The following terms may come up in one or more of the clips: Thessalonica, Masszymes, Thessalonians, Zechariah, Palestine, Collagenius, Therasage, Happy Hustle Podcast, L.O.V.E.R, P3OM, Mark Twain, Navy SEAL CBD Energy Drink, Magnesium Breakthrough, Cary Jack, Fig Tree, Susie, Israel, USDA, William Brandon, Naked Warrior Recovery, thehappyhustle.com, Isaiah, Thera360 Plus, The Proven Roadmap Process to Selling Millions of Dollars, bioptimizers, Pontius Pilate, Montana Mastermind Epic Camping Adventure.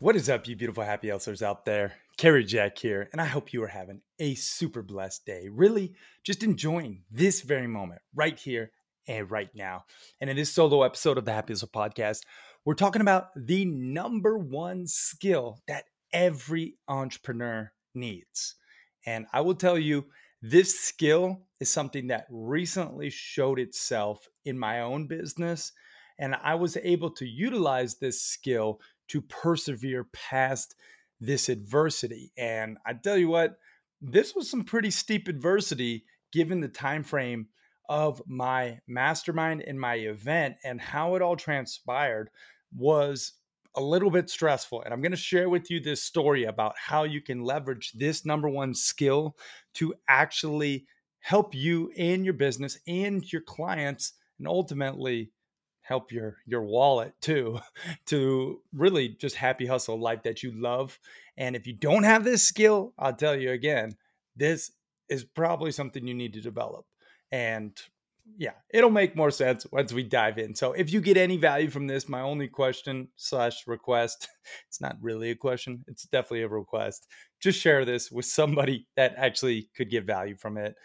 What is up, you beautiful happy hustlers out there? Cary Jack here, and I hope you are having a super blessed day. Really, just enjoying this very moment right here and right now. And in this solo episode of the Happy Hustle Podcast, we're talking about the number one skill that every entrepreneur needs. And I will tell you, this skill is something that recently showed itself in my own business, and I was able to utilize this skill to persevere past this adversity. And I tell you what, this was some pretty steep adversity given the time frame of my mastermind and my event, and how it all transpired was a little bit stressful. And I'm going to share with you this story about how you can leverage this number one skill to actually help you in your business and your clients, and ultimately help your wallet too, to really just happy hustle life that you love. And if you don't have this skill, I'll tell you again, this is probably something you need to develop. And yeah, it'll make more sense once we dive in. So if you get any value from this, my only question/request, it's not really a question, it's definitely a request. Just share this with somebody that actually could get value from it.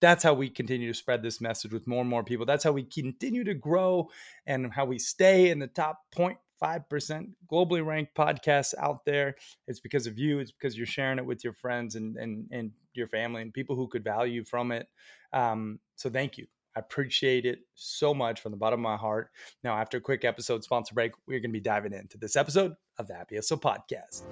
That's how we continue to spread this message with more and more people. That's how we continue to grow, and how we stay in the top 0.5% globally ranked podcasts out there. It's because of you. It's because you're sharing it with your friends and your family and people who could value from it. So thank you. I appreciate it so much from the bottom of my heart. Now, after a quick episode sponsor break, we're going to be diving into this episode of the Happy Hustle Podcast.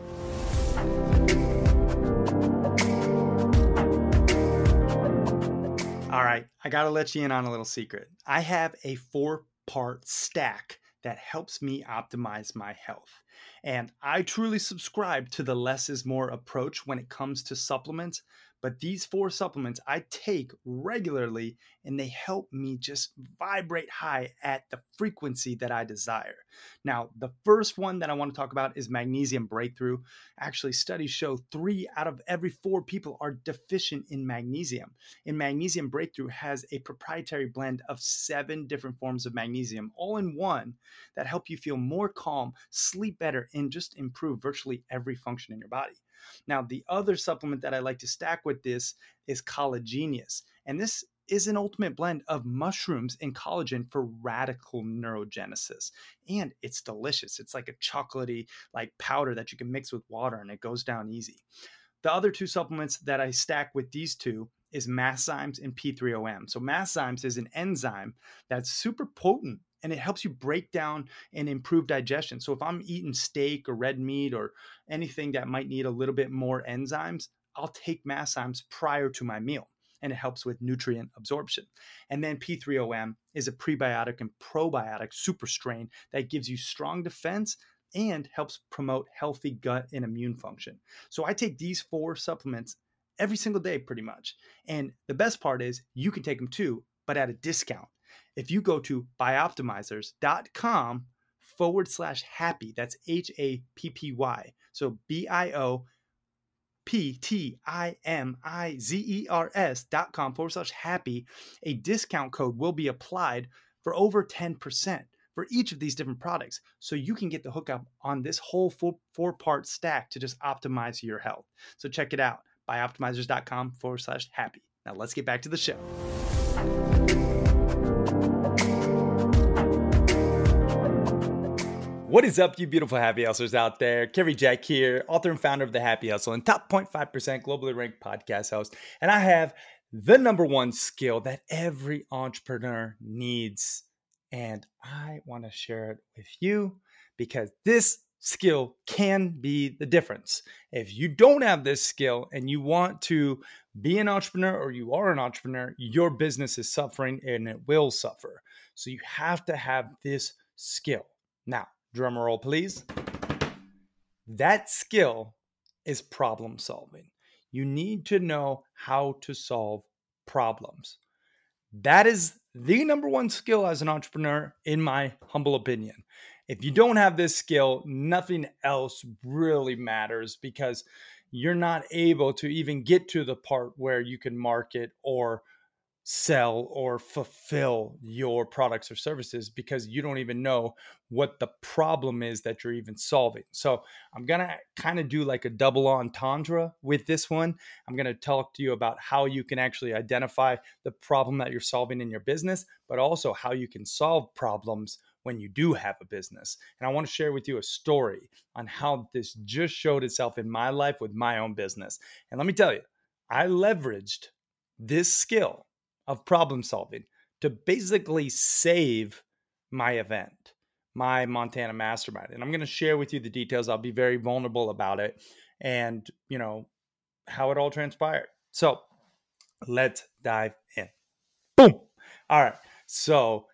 All right, I got to let you in on a little secret. I have a 4-part stack that helps me optimize my health. And I truly subscribe to the less is more approach when it comes to supplements. But these 4 supplements I take regularly, and they help me just vibrate high at the frequency that I desire. Now, the first one that I want to talk about is Magnesium Breakthrough. Actually, studies show 3 out of every 4 people are deficient in magnesium. And Magnesium Breakthrough has a proprietary blend of 7 different forms of magnesium, all in one, that help you feel more calm, sleep better, and just improve virtually every function in your body. Now, the other supplement that I like to stack with this is Collagenius. And this is an ultimate blend of mushrooms and collagen for radical neurogenesis. And it's delicious. It's like a chocolatey like powder that you can mix with water, and it goes down easy. The other 2 supplements that I stack with these 2 is Masszymes and P3OM. So Masszymes is an enzyme that's super potent, and it helps you break down and improve digestion. So if I'm eating steak or red meat or anything that might need a little bit more enzymes, I'll take Masszymes prior to my meal, and it helps with nutrient absorption. And then P3OM is a prebiotic and probiotic super strain that gives you strong defense and helps promote healthy gut and immune function. So I take these 4 supplements every single day pretty much. And the best part is you can take them too, but at a discount. If you go to bioptimizers.com /happy, that's HAPPY. So bioptimizers.com /happy, a discount code will be applied for over 10% for each of these different products. So you can get the hookup on this whole 4-part stack to just optimize your health. So check it out, bioptimizers.com /happy. Now let's get back to the show. What is up, you beautiful happy hustlers out there? Cary Jack here, author and founder of The Happy Hustle and top 0.5% globally ranked podcast host. And I have the number one skill that every entrepreneur needs. And I want to share it with you because this skill can be the difference. If you don't have this skill and you want to be an entrepreneur or you are an entrepreneur, your business is suffering and it will suffer. So you have to have this skill. Now, drum roll, please. That skill is problem solving. You need to know how to solve problems. That is the number one skill as an entrepreneur, in my humble opinion. If you don't have this skill, nothing else really matters, because you're not able to even get to the part where you can market or sell or fulfill your products or services, because you don't even know what the problem is that you're even solving. So I'm going to kind of do like a double entendre with this one. I'm going to talk to you about how you can actually identify the problem that you're solving in your business, but also how you can solve problems when you do have a business. And I want to share with you a story on how this just showed itself in my life with my own business. And let me tell you, I leveraged this skill of problem solving to basically save my event, my Montana Mastermind. And I'm going to share with you the details. I'll be very vulnerable about it and, you know, how it all transpired. So let's dive in. Boom. All right. So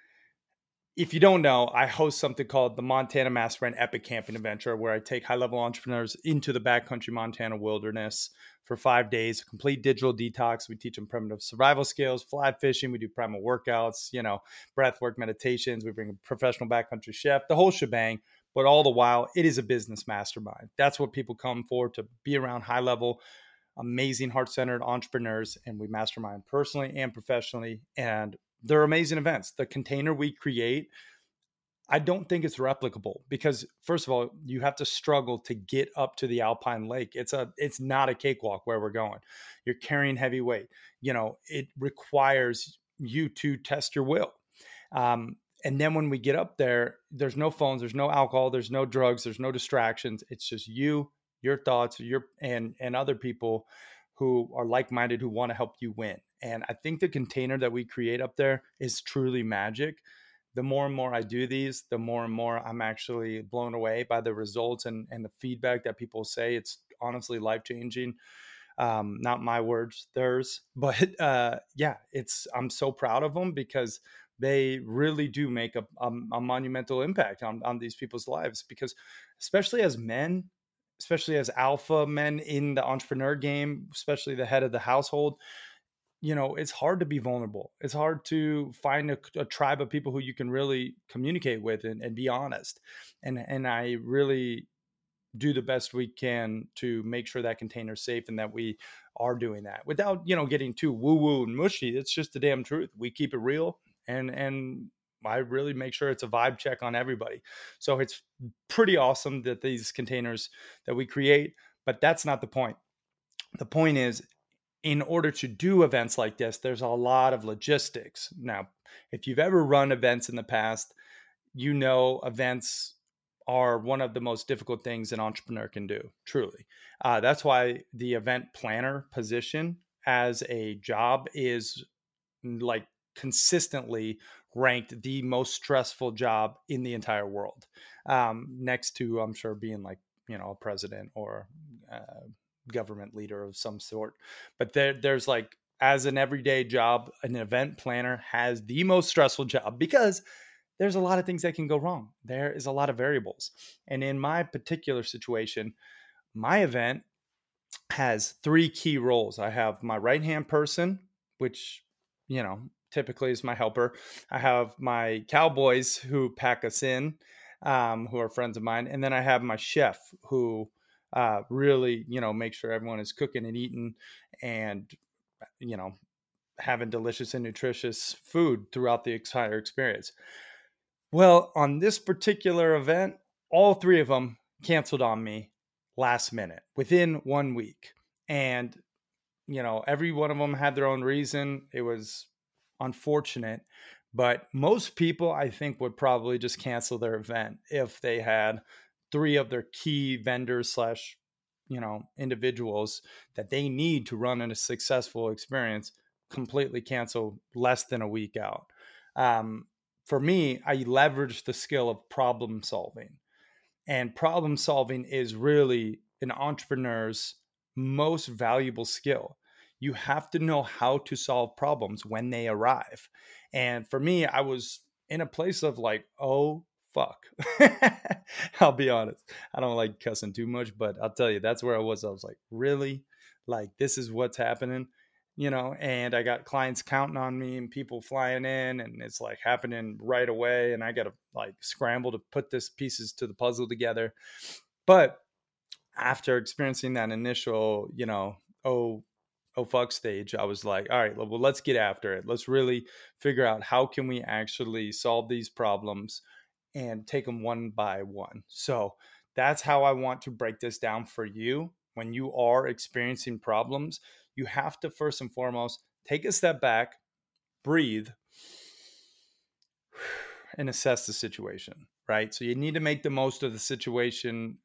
if you don't know, I host something called the Montana Mastermind Epic Camping Adventure, where I take high-level entrepreneurs into the backcountry Montana wilderness for 5 days, a complete digital detox. We teach them primitive survival skills, fly fishing. We do primal workouts, you know, breath work meditations. We bring a professional backcountry chef, the whole shebang. But all the while, it is a business mastermind. That's what people come for, to be around high-level, amazing, heart-centered entrepreneurs. And we mastermind personally and professionally, and they're amazing events. The container we create, I don't think it's replicable, because first of all, you have to struggle to get up to the Alpine Lake. It's not a cakewalk where we're going. You're carrying heavy weight. You know, it requires you to test your will. And then when we get up there, there's no phones, there's no alcohol, there's no drugs, there's no distractions. It's just you, your thoughts, and other people who are like-minded, who want to help you win. And I think the container that we create up there is truly magic. The more and more I do these, the more and more I'm actually blown away by the results and the feedback that people say. It's honestly life-changing. Not my words, theirs. But I'm so proud of them, because they really do make a monumental impact on these people's lives. Because especially as men, especially as alpha men in the entrepreneur game, especially the head of the household, you know, it's hard to be vulnerable. It's hard to find a tribe of people who you can really communicate with and be honest. And I really do the best we can to make sure that container's safe and that we are doing that without, you know, getting too woo-woo and mushy. It's just the damn truth. We keep it real, and I really make sure it's a vibe check on everybody. So it's pretty awesome that these containers that we create, but that's not the point. The point is, in order to do events like this, there's a lot of logistics. Now, if you've ever run events in the past, you know events are one of the most difficult things an entrepreneur can do, truly. That's why the event planner position as a job is like consistently ranked the most stressful job in the entire world. Next to, I'm sure, being like, you know, a president or government leader of some sort. But there's like, as an everyday job, an event planner has the most stressful job, because there's a lot of things that can go wrong. There is a lot of variables. And in my particular situation, my event has three key roles. I have my right-hand person, which, you know, typically is my helper. I have my cowboys who pack us in, who are friends of mine. And then I have my chef who really, you know, make sure everyone is cooking and eating and, you know, having delicious and nutritious food throughout the entire experience. Well, on this particular event, all three of them canceled on me last minute within 1 week. And, you know, every one of them had their own reason. It was unfortunate, but most people, I think, would probably just cancel their event if they had three of their key vendors / you know, individuals that they need to run in a successful experience completely cancel less than a week out. For me, I leveraged the skill of problem solving. And problem solving is really an entrepreneur's most valuable skill. You have to know how to solve problems when they arrive. And for me, I was in a place of like, oh, fuck. I'll be honest. I don't like cussing too much, but I'll tell you, that's where I was. I was like, really? Like, this is what's happening, you know? And I got clients counting on me and people flying in, and it's like happening right away. And I got to like scramble to put these pieces to the puzzle together. But after experiencing that initial, you know, oh fuck stage, I was like, all right, well, let's get after it. Let's really figure out how can we actually solve these problems and take them one by one. So that's how I want to break this down for you. When you are experiencing problems, you have to first and foremost take a step back, breathe, and assess the situation, right? So you need to make the most of the situation,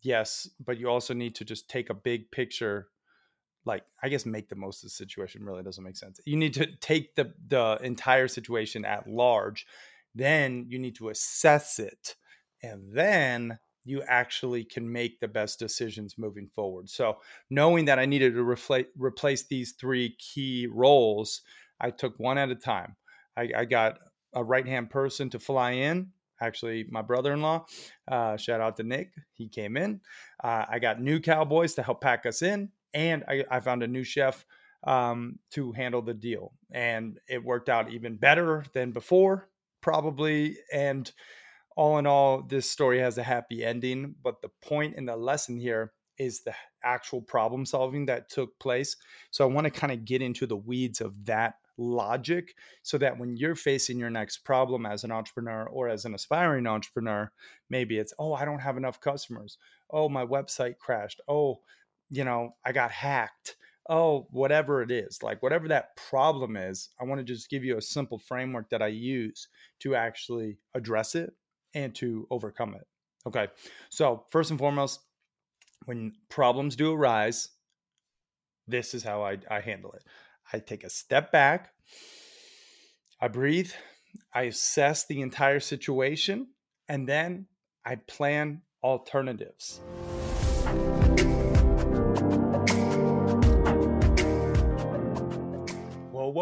yes, but you also need to just take a big picture. Like, I guess make the most of the situation really doesn't make sense. You need to take the entire situation at large. Then you need to assess it. And then you actually can make the best decisions moving forward. So knowing that I needed to replace these three key roles, I took one at a time. I got a right-hand person to fly in. Actually, my brother-in-law, shout out to Nick. He came in. I got new cowboys to help pack us in. And I found a new chef to handle the deal. And it worked out even better than before, probably. And all in all, this story has a happy ending. But the point and the lesson here is the actual problem solving that took place. So I want to kind of get into the weeds of that logic so that when you're facing your next problem as an entrepreneur or as an aspiring entrepreneur, maybe it's, oh, I don't have enough customers. Oh, my website crashed. Oh, you know, I got hacked. Oh, whatever it is, like whatever that problem is, I want to just give you a simple framework that I use to actually address it and to overcome it. Okay. So first and foremost, when problems do arise, this is how I handle it. I take a step back. I breathe. I assess the entire situation, and then I plan alternatives.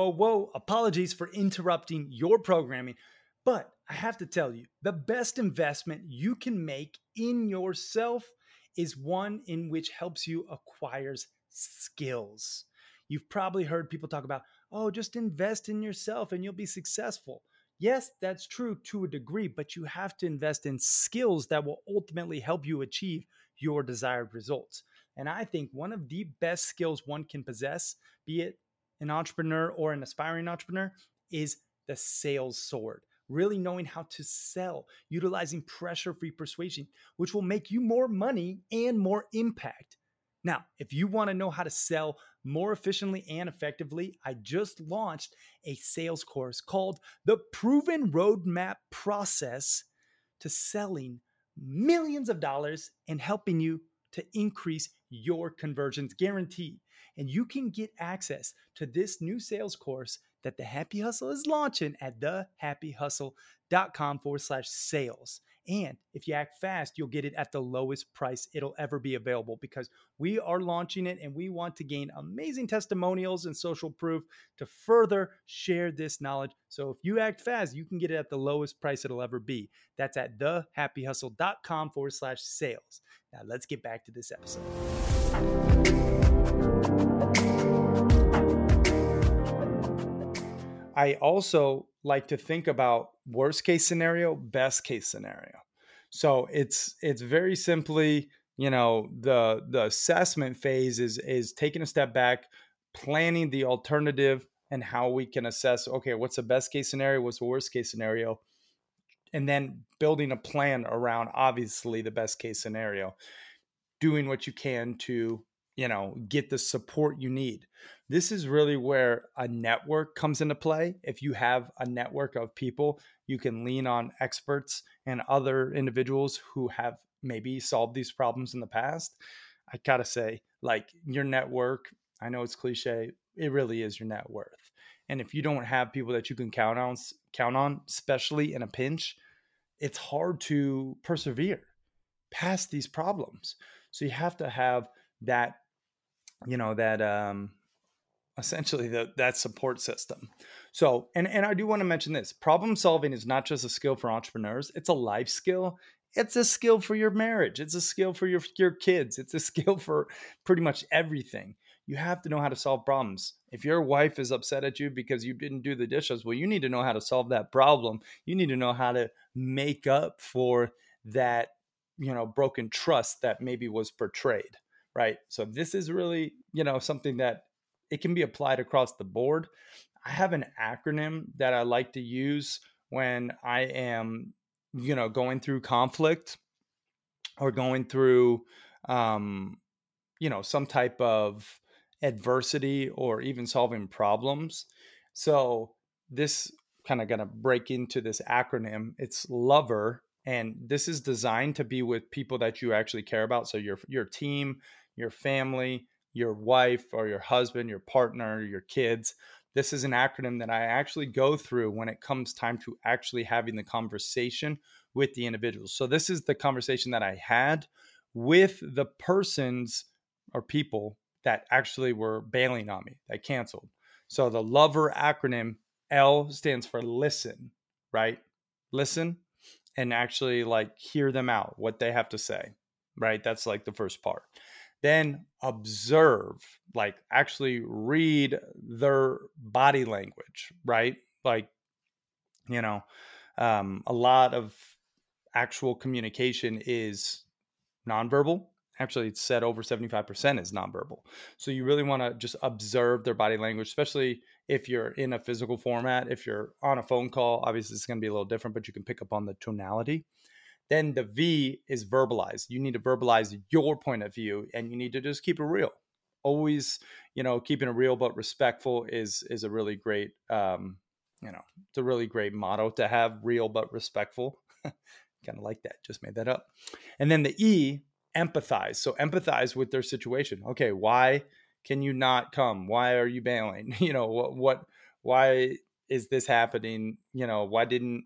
Whoa, apologies for interrupting your programming, but I have to tell you, the best investment you can make in yourself is one in which helps you acquire skills. You've probably heard people talk about, oh, just invest in yourself and you'll be successful. Yes, that's true to a degree, but you have to invest in skills that will ultimately help you achieve your desired results. And I think one of the best skills one can possess, be it an entrepreneur or an aspiring entrepreneur, is the sales sword. Really knowing how to sell, utilizing pressure-free persuasion, which will make you more money and more impact. Now, if you want to know how to sell more efficiently and effectively, I just launched a sales course called The Proven Roadmap Process to Selling Millions of Dollars and Helping You to Increase Your Conversions Guaranteed. And you can get access to this new sales course that The Happy Hustle is launching at thehappyhustle.com/sales. And if you act fast, you'll get it at the lowest price it'll ever be available, because we are launching it and we want to gain amazing testimonials and social proof to further share this knowledge. So if you act fast, you can get it at the lowest price it'll ever be. That's at thehappyhustle.com/sales. Now let's get back to this episode. I also like to think about worst case scenario, best case scenario. So it's very simply, you know, the assessment phase is taking a step back, planning the alternative and how we can assess, okay, what's the best case scenario? What's the worst case scenario? And then building a plan around, obviously, the best case scenario, doing what you can to, you know, get the support you need. This is really where a network comes into play. If you have a network of people, you can lean on experts and other individuals who have maybe solved these problems in the past. I gotta say, like, your network, I know it's cliche, it really is your net worth. And if you don't have people that you can count on, especially in a pinch, it's hard to persevere. past these problems. So you have to have that, you know, that essentially that support system. So, and I do want to mention this, problem solving is not just a skill for entrepreneurs. It's a life skill. It's a skill for your marriage. It's a skill for your kids. It's a skill for pretty much everything. You have to know how to solve problems. If your wife is upset at you because you didn't do the dishes, well, you need to know how to solve that problem. You need to know how to make up for that, you know, broken trust that maybe was portrayed, right? So this is really, you know, something that it can be applied across the board. I have an acronym that I like to use when I am, you know, going through conflict or going through, you know, some type of adversity or even solving problems. So this kind of going to break into this acronym. It's L.O.V.E.R. And this is designed to be with people that you actually care about. So your team, your family, your wife or your husband, your partner, your kids. This is an acronym that I actually go through when it comes time to actually having the conversation with the individual. So this is the conversation that I had with the persons or people that actually were bailing on me, that canceled. So the L.O.V.E.R. acronym, L stands for listen, right? Listen and actually like hear them out, what they have to say, right? That's like the first part. Then observe, like actually read their body language, right? Like, you know, a lot of actual communication is nonverbal. Actually, it's said over 75% is nonverbal. So you really want to just observe their body language, especially if you're in a physical format. If you're on a phone call, obviously it's going to be a little different, but you can pick up on the tonality. Then the V is verbalize. You need to verbalize your point of view and you need to just keep it real. Always, you know, keeping it real but respectful is a really great, you know, it's a really great motto to have, real but respectful. Kind of like that. Just made that up. And then the E, empathize. So empathize with their situation. Okay, why can you not come? Why are you bailing? You know, why is this happening? You know, why are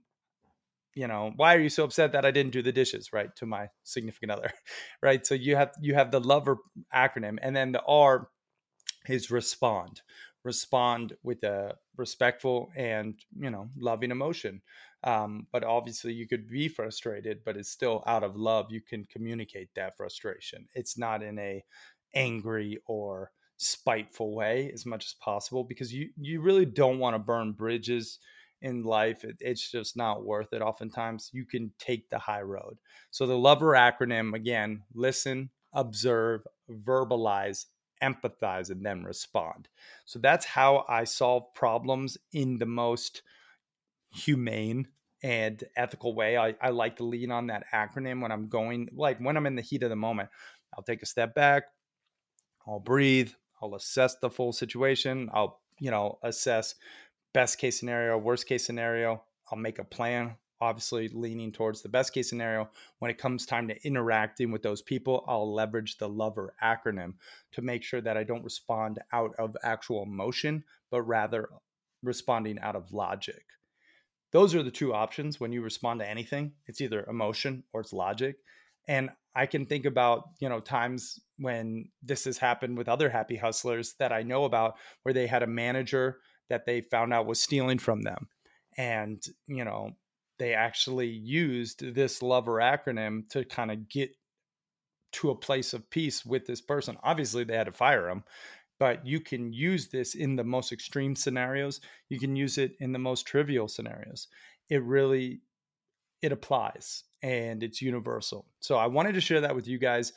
you so upset that I didn't do the dishes, right? To my significant other, right? So you have the L.O.V.E.R. acronym, and then the R is respond. Respond with a respectful and, you know, loving emotion. But obviously you could be frustrated, but it's still out of love. You can communicate that frustration. It's not in a angry or spiteful way as much as possible, because you really don't want to burn bridges in life. It's just not worth it. Oftentimes you can take the high road. So the L.O.V.E.R. acronym, again, listen, observe, verbalize, empathize, and then respond. So that's how I solve problems in the most humane and ethical way. I like to lean on that acronym when I'm going, like when I'm in the heat of the moment, I'll take a step back, I'll breathe, I'll assess the full situation. I'll, you know, assess best case scenario, worst case scenario. I'll make a plan, obviously leaning towards the best case scenario. When it comes time to interacting with those people, I'll leverage the L.O.V.E.R. acronym to make sure that I don't respond out of actual emotion, but rather responding out of logic. Those are the two options when you respond to anything. It's either emotion or it's logic. And I can think about, you know, times when this has happened with other happy hustlers that I know about, where they had a manager that they found out was stealing from them. And, you know, they actually used this L.O.V.E.R. acronym to kind of get to a place of peace with this person. Obviously, they had to fire him, but you can use this in the most extreme scenarios. You can use it in the most trivial scenarios. It applies and it's universal. So I wanted to share that with you guys.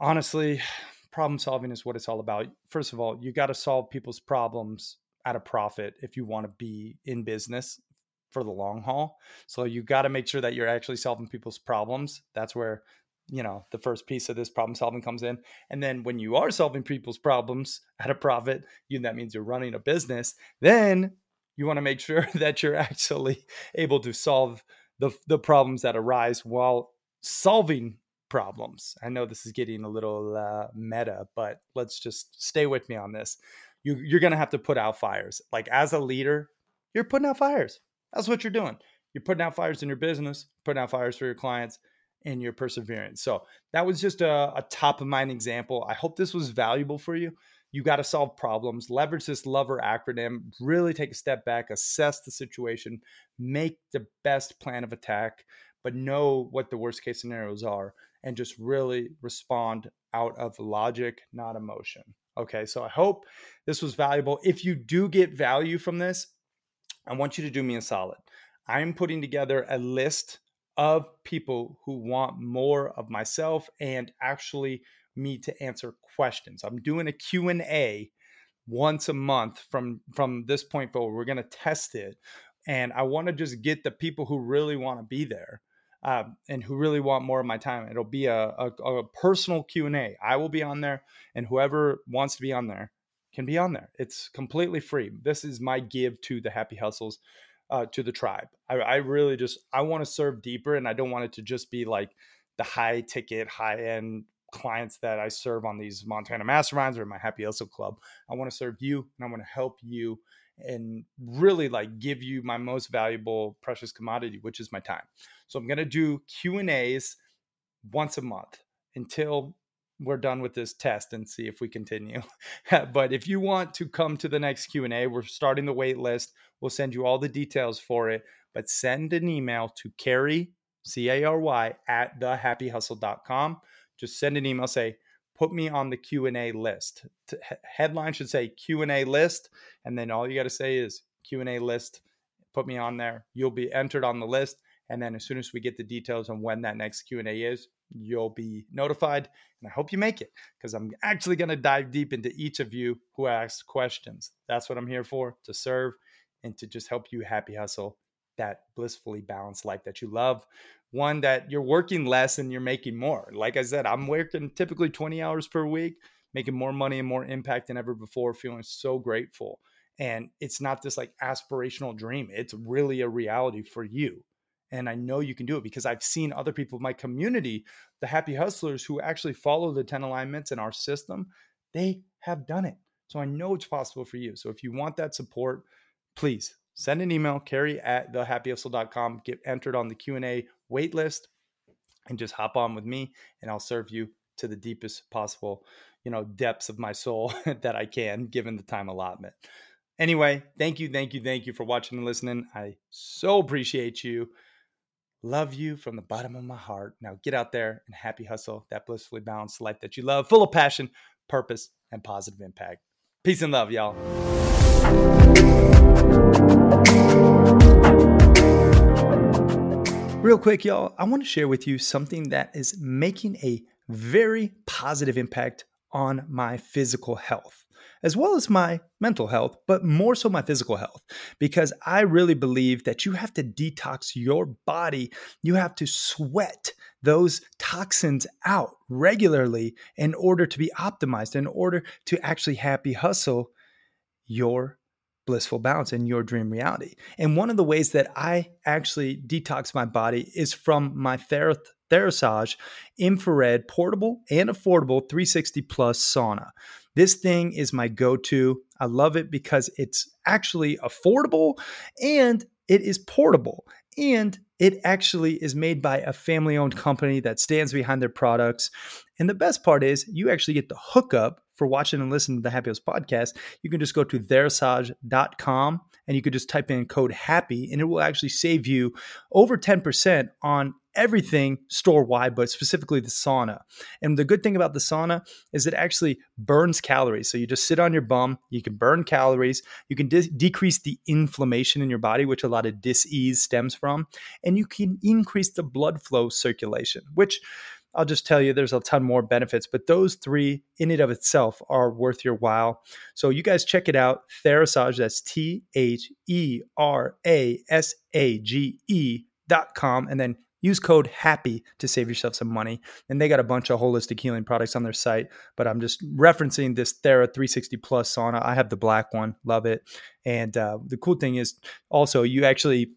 Honestly, problem solving is what it's all about. First of all, you got to solve people's problems at a profit if you want to be in business for the long haul. So you got to make sure that you're actually solving people's problems. That's where, you know, the first piece of this problem solving comes in. And then when you are solving people's problems at a profit, that means you're running a business. Then you want to make sure that you're actually able to solve the problems that arise while solving problems. I know this is getting a little meta, but let's just stay with me on this. You're going to have to put out fires. Like as a leader, you're putting out fires. That's what you're doing. You're putting out fires in your business, putting out fires for your clients, and your perseverance. So that was just a top of mind example. I hope this was valuable for you. You got to solve problems, leverage this L.O.V.E.R acronym, really take a step back, assess the situation, make the best plan of attack, but know what the worst case scenarios are and just really respond out of logic, not emotion. Okay, so I hope this was valuable. If you do get value from this, I want you to do me a solid. I'm putting together a list of people who want more of myself and actually me to answer questions. I'm doing a Q&A once a month from this point forward. We're going to test it. And I want to just get the people who really want to be there and who really want more of my time. It'll be a personal Q&A. I will be on there, and whoever wants to be on there can be on there. It's completely free. This is my give to the Happy Hustles, to the tribe. I really just, I want to serve deeper, and I don't want it to just be like the high ticket, high end clients that I serve on these Montana Masterminds or my Happy Hustle Club. I want to serve you, and I want to help you and really like give you my most valuable, precious commodity, which is my time. So I'm going to do Q&As once a month until we're done with this test and see if we continue. But if you want to come to the next Q&A, we're starting the wait list. We'll send you all the details for it, but send an email to Cary, C-A-R-Y, @thehappyhustle.com. Just send an email, say, put me on the Q&A list. Headline should say Q&A list. And then all you got to say is Q&A list. Put me on there. You'll be entered on the list. And then as soon as we get the details on when that next Q&A is, you'll be notified. And I hope you make it, because I'm actually going to dive deep into each of you who asked questions. That's what I'm here for, to serve and to just help you happy hustle that blissfully balanced life that you love. One that you're working less and you're making more. Like I said, I'm working typically 20 hours per week, making more money and more impact than ever before, feeling so grateful. And it's not this like aspirational dream. It's really a reality for you. And I know you can do it, because I've seen other people in my community, the happy hustlers who actually follow the 10 alignments in our system, they have done it. So I know it's possible for you. So if you want that support, please send an email, cary@thehappyhustle.com, get entered on the Q&A wait list, and just hop on with me, and I'll serve you to the deepest possible, depths of my soul that I can, given the time allotment. Anyway, thank you for watching and listening. I so appreciate you. Love you from the bottom of my heart. Now get out there and happy hustle that blissfully balanced life that you love, full of passion, purpose, and positive impact. Peace and love, y'all. Real quick, y'all, I want to share with you something that is making a very positive impact on my physical health, as well as my mental health, but more so my physical health, because I really believe that you have to detox your body. You have to sweat those toxins out regularly in order to be optimized, in order to actually happy hustle your blissful balance in your dream reality. And one of the ways that I actually detox my body is from my Therasage infrared portable and affordable 360 Plus sauna. This thing is my go-to. I love it because it's actually affordable, and it is portable, and it actually is made by a family-owned company that stands behind their products. And the best part is you actually get the hookup for watching and listening to the Happy Hustle Podcast. You can just go to Therasage.com, and you could just type in code HAPPY, and it will actually save you over 10% on everything store-wide, but specifically the sauna. And the good thing about the sauna is it actually burns calories. So you just sit on your bum, you can burn calories, you can decrease the inflammation in your body, which a lot of dis-ease stems from, and you can increase the blood flow circulation, which I'll just tell you, there's a ton more benefits, but those three in and of itself are worth your while. So you guys check it out. Therasage, that's Therasage.com, and then use code HAPPY to save yourself some money. And they got a bunch of holistic healing products on their site, but I'm just referencing this Thera360 Plus sauna. I have the black one, love it. And the cool thing is also you actually,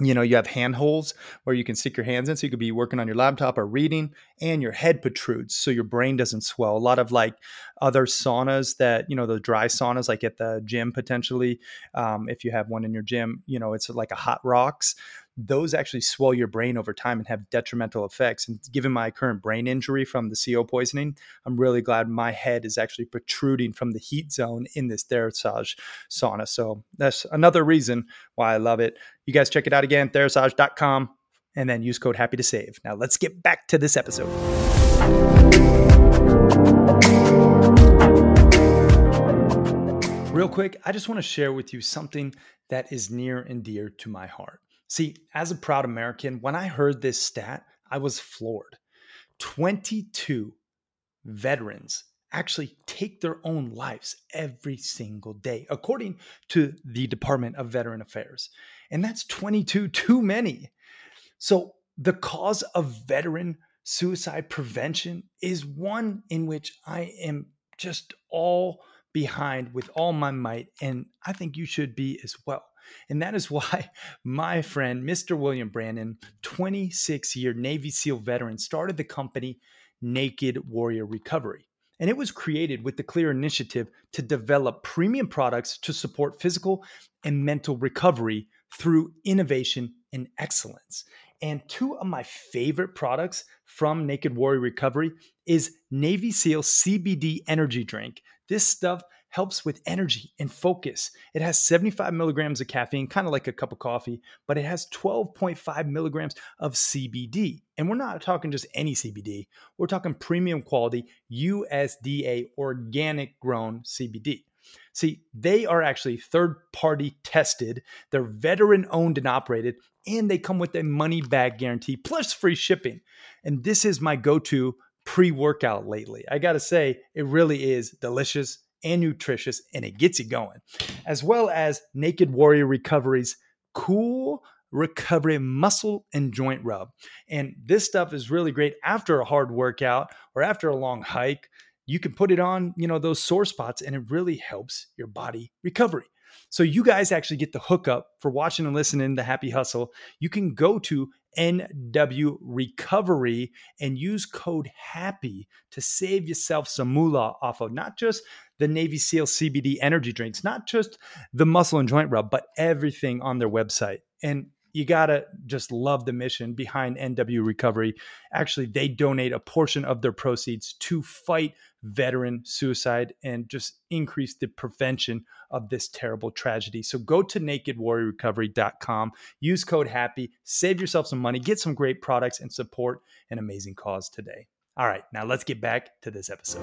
you have handholds where you can stick your hands in, so you could be working on your laptop or reading, and your head protrudes so your brain doesn't swell. A lot of like other saunas that, the dry saunas like at the gym potentially, if you have one in your gym, it's like a hot rocks. those actually swell your brain over time and have detrimental effects. And given my current brain injury from the CO poisoning, I'm really glad my head is actually protruding from the heat zone in this Therasage sauna. So that's another reason why I love it. You guys check it out again, Therasage.com, and then use code HAPPY to save. Now let's get back to this episode. Real quick, I just want to share with you something that is near and dear to my heart. See, as a proud American, when I heard this stat, I was floored. 22 veterans actually take their own lives every single day, according to the Department of Veteran Affairs. And that's 22 too many. So the cause of veteran suicide prevention is one in which I am just all behind with all my might, and I think you should be as well. And that is why my friend, Mr. William Brandon, 26-year Navy SEAL veteran, started the company Naked Warrior Recovery. And it was created with the clear initiative to develop premium products to support physical and mental recovery through innovation and excellence. And two of my favorite products from Naked Warrior Recovery is Navy SEAL CBD Energy Drink. This stuff helps with energy and focus. It has 75 milligrams of caffeine, kind of like a cup of coffee, but it has 12.5 milligrams of CBD. And we're not talking just any CBD. We're talking premium quality USDA organic grown CBD. See, they are actually third-party tested. They're veteran-owned and operated, and they come with a money-back guarantee plus free shipping. And this is my go-to pre-workout lately. I got to say, it really is delicious and nutritious, and it gets you going. As well as Naked Warrior Recovery's Cool Recovery Muscle and Joint Rub. And this stuff is really great after a hard workout or after a long hike. You can put it on, those sore spots, and it really helps your body recovery. So you guys actually get the hookup for watching and listening to Happy Hustle. You can go to NW Recovery and use code HAPPY to save yourself some moolah off of not just the Navy SEAL CBD energy drinks, not just the muscle and joint rub, but everything on their website. And you got to just love the mission behind NW Recovery. Actually, they donate a portion of their proceeds to fight veteran suicide and just increase the prevention of this terrible tragedy. So go to nakedwarriorrecovery.com, use code HAPPY, save yourself some money, get some great products, and support an amazing cause today. All right, now let's get back to this episode.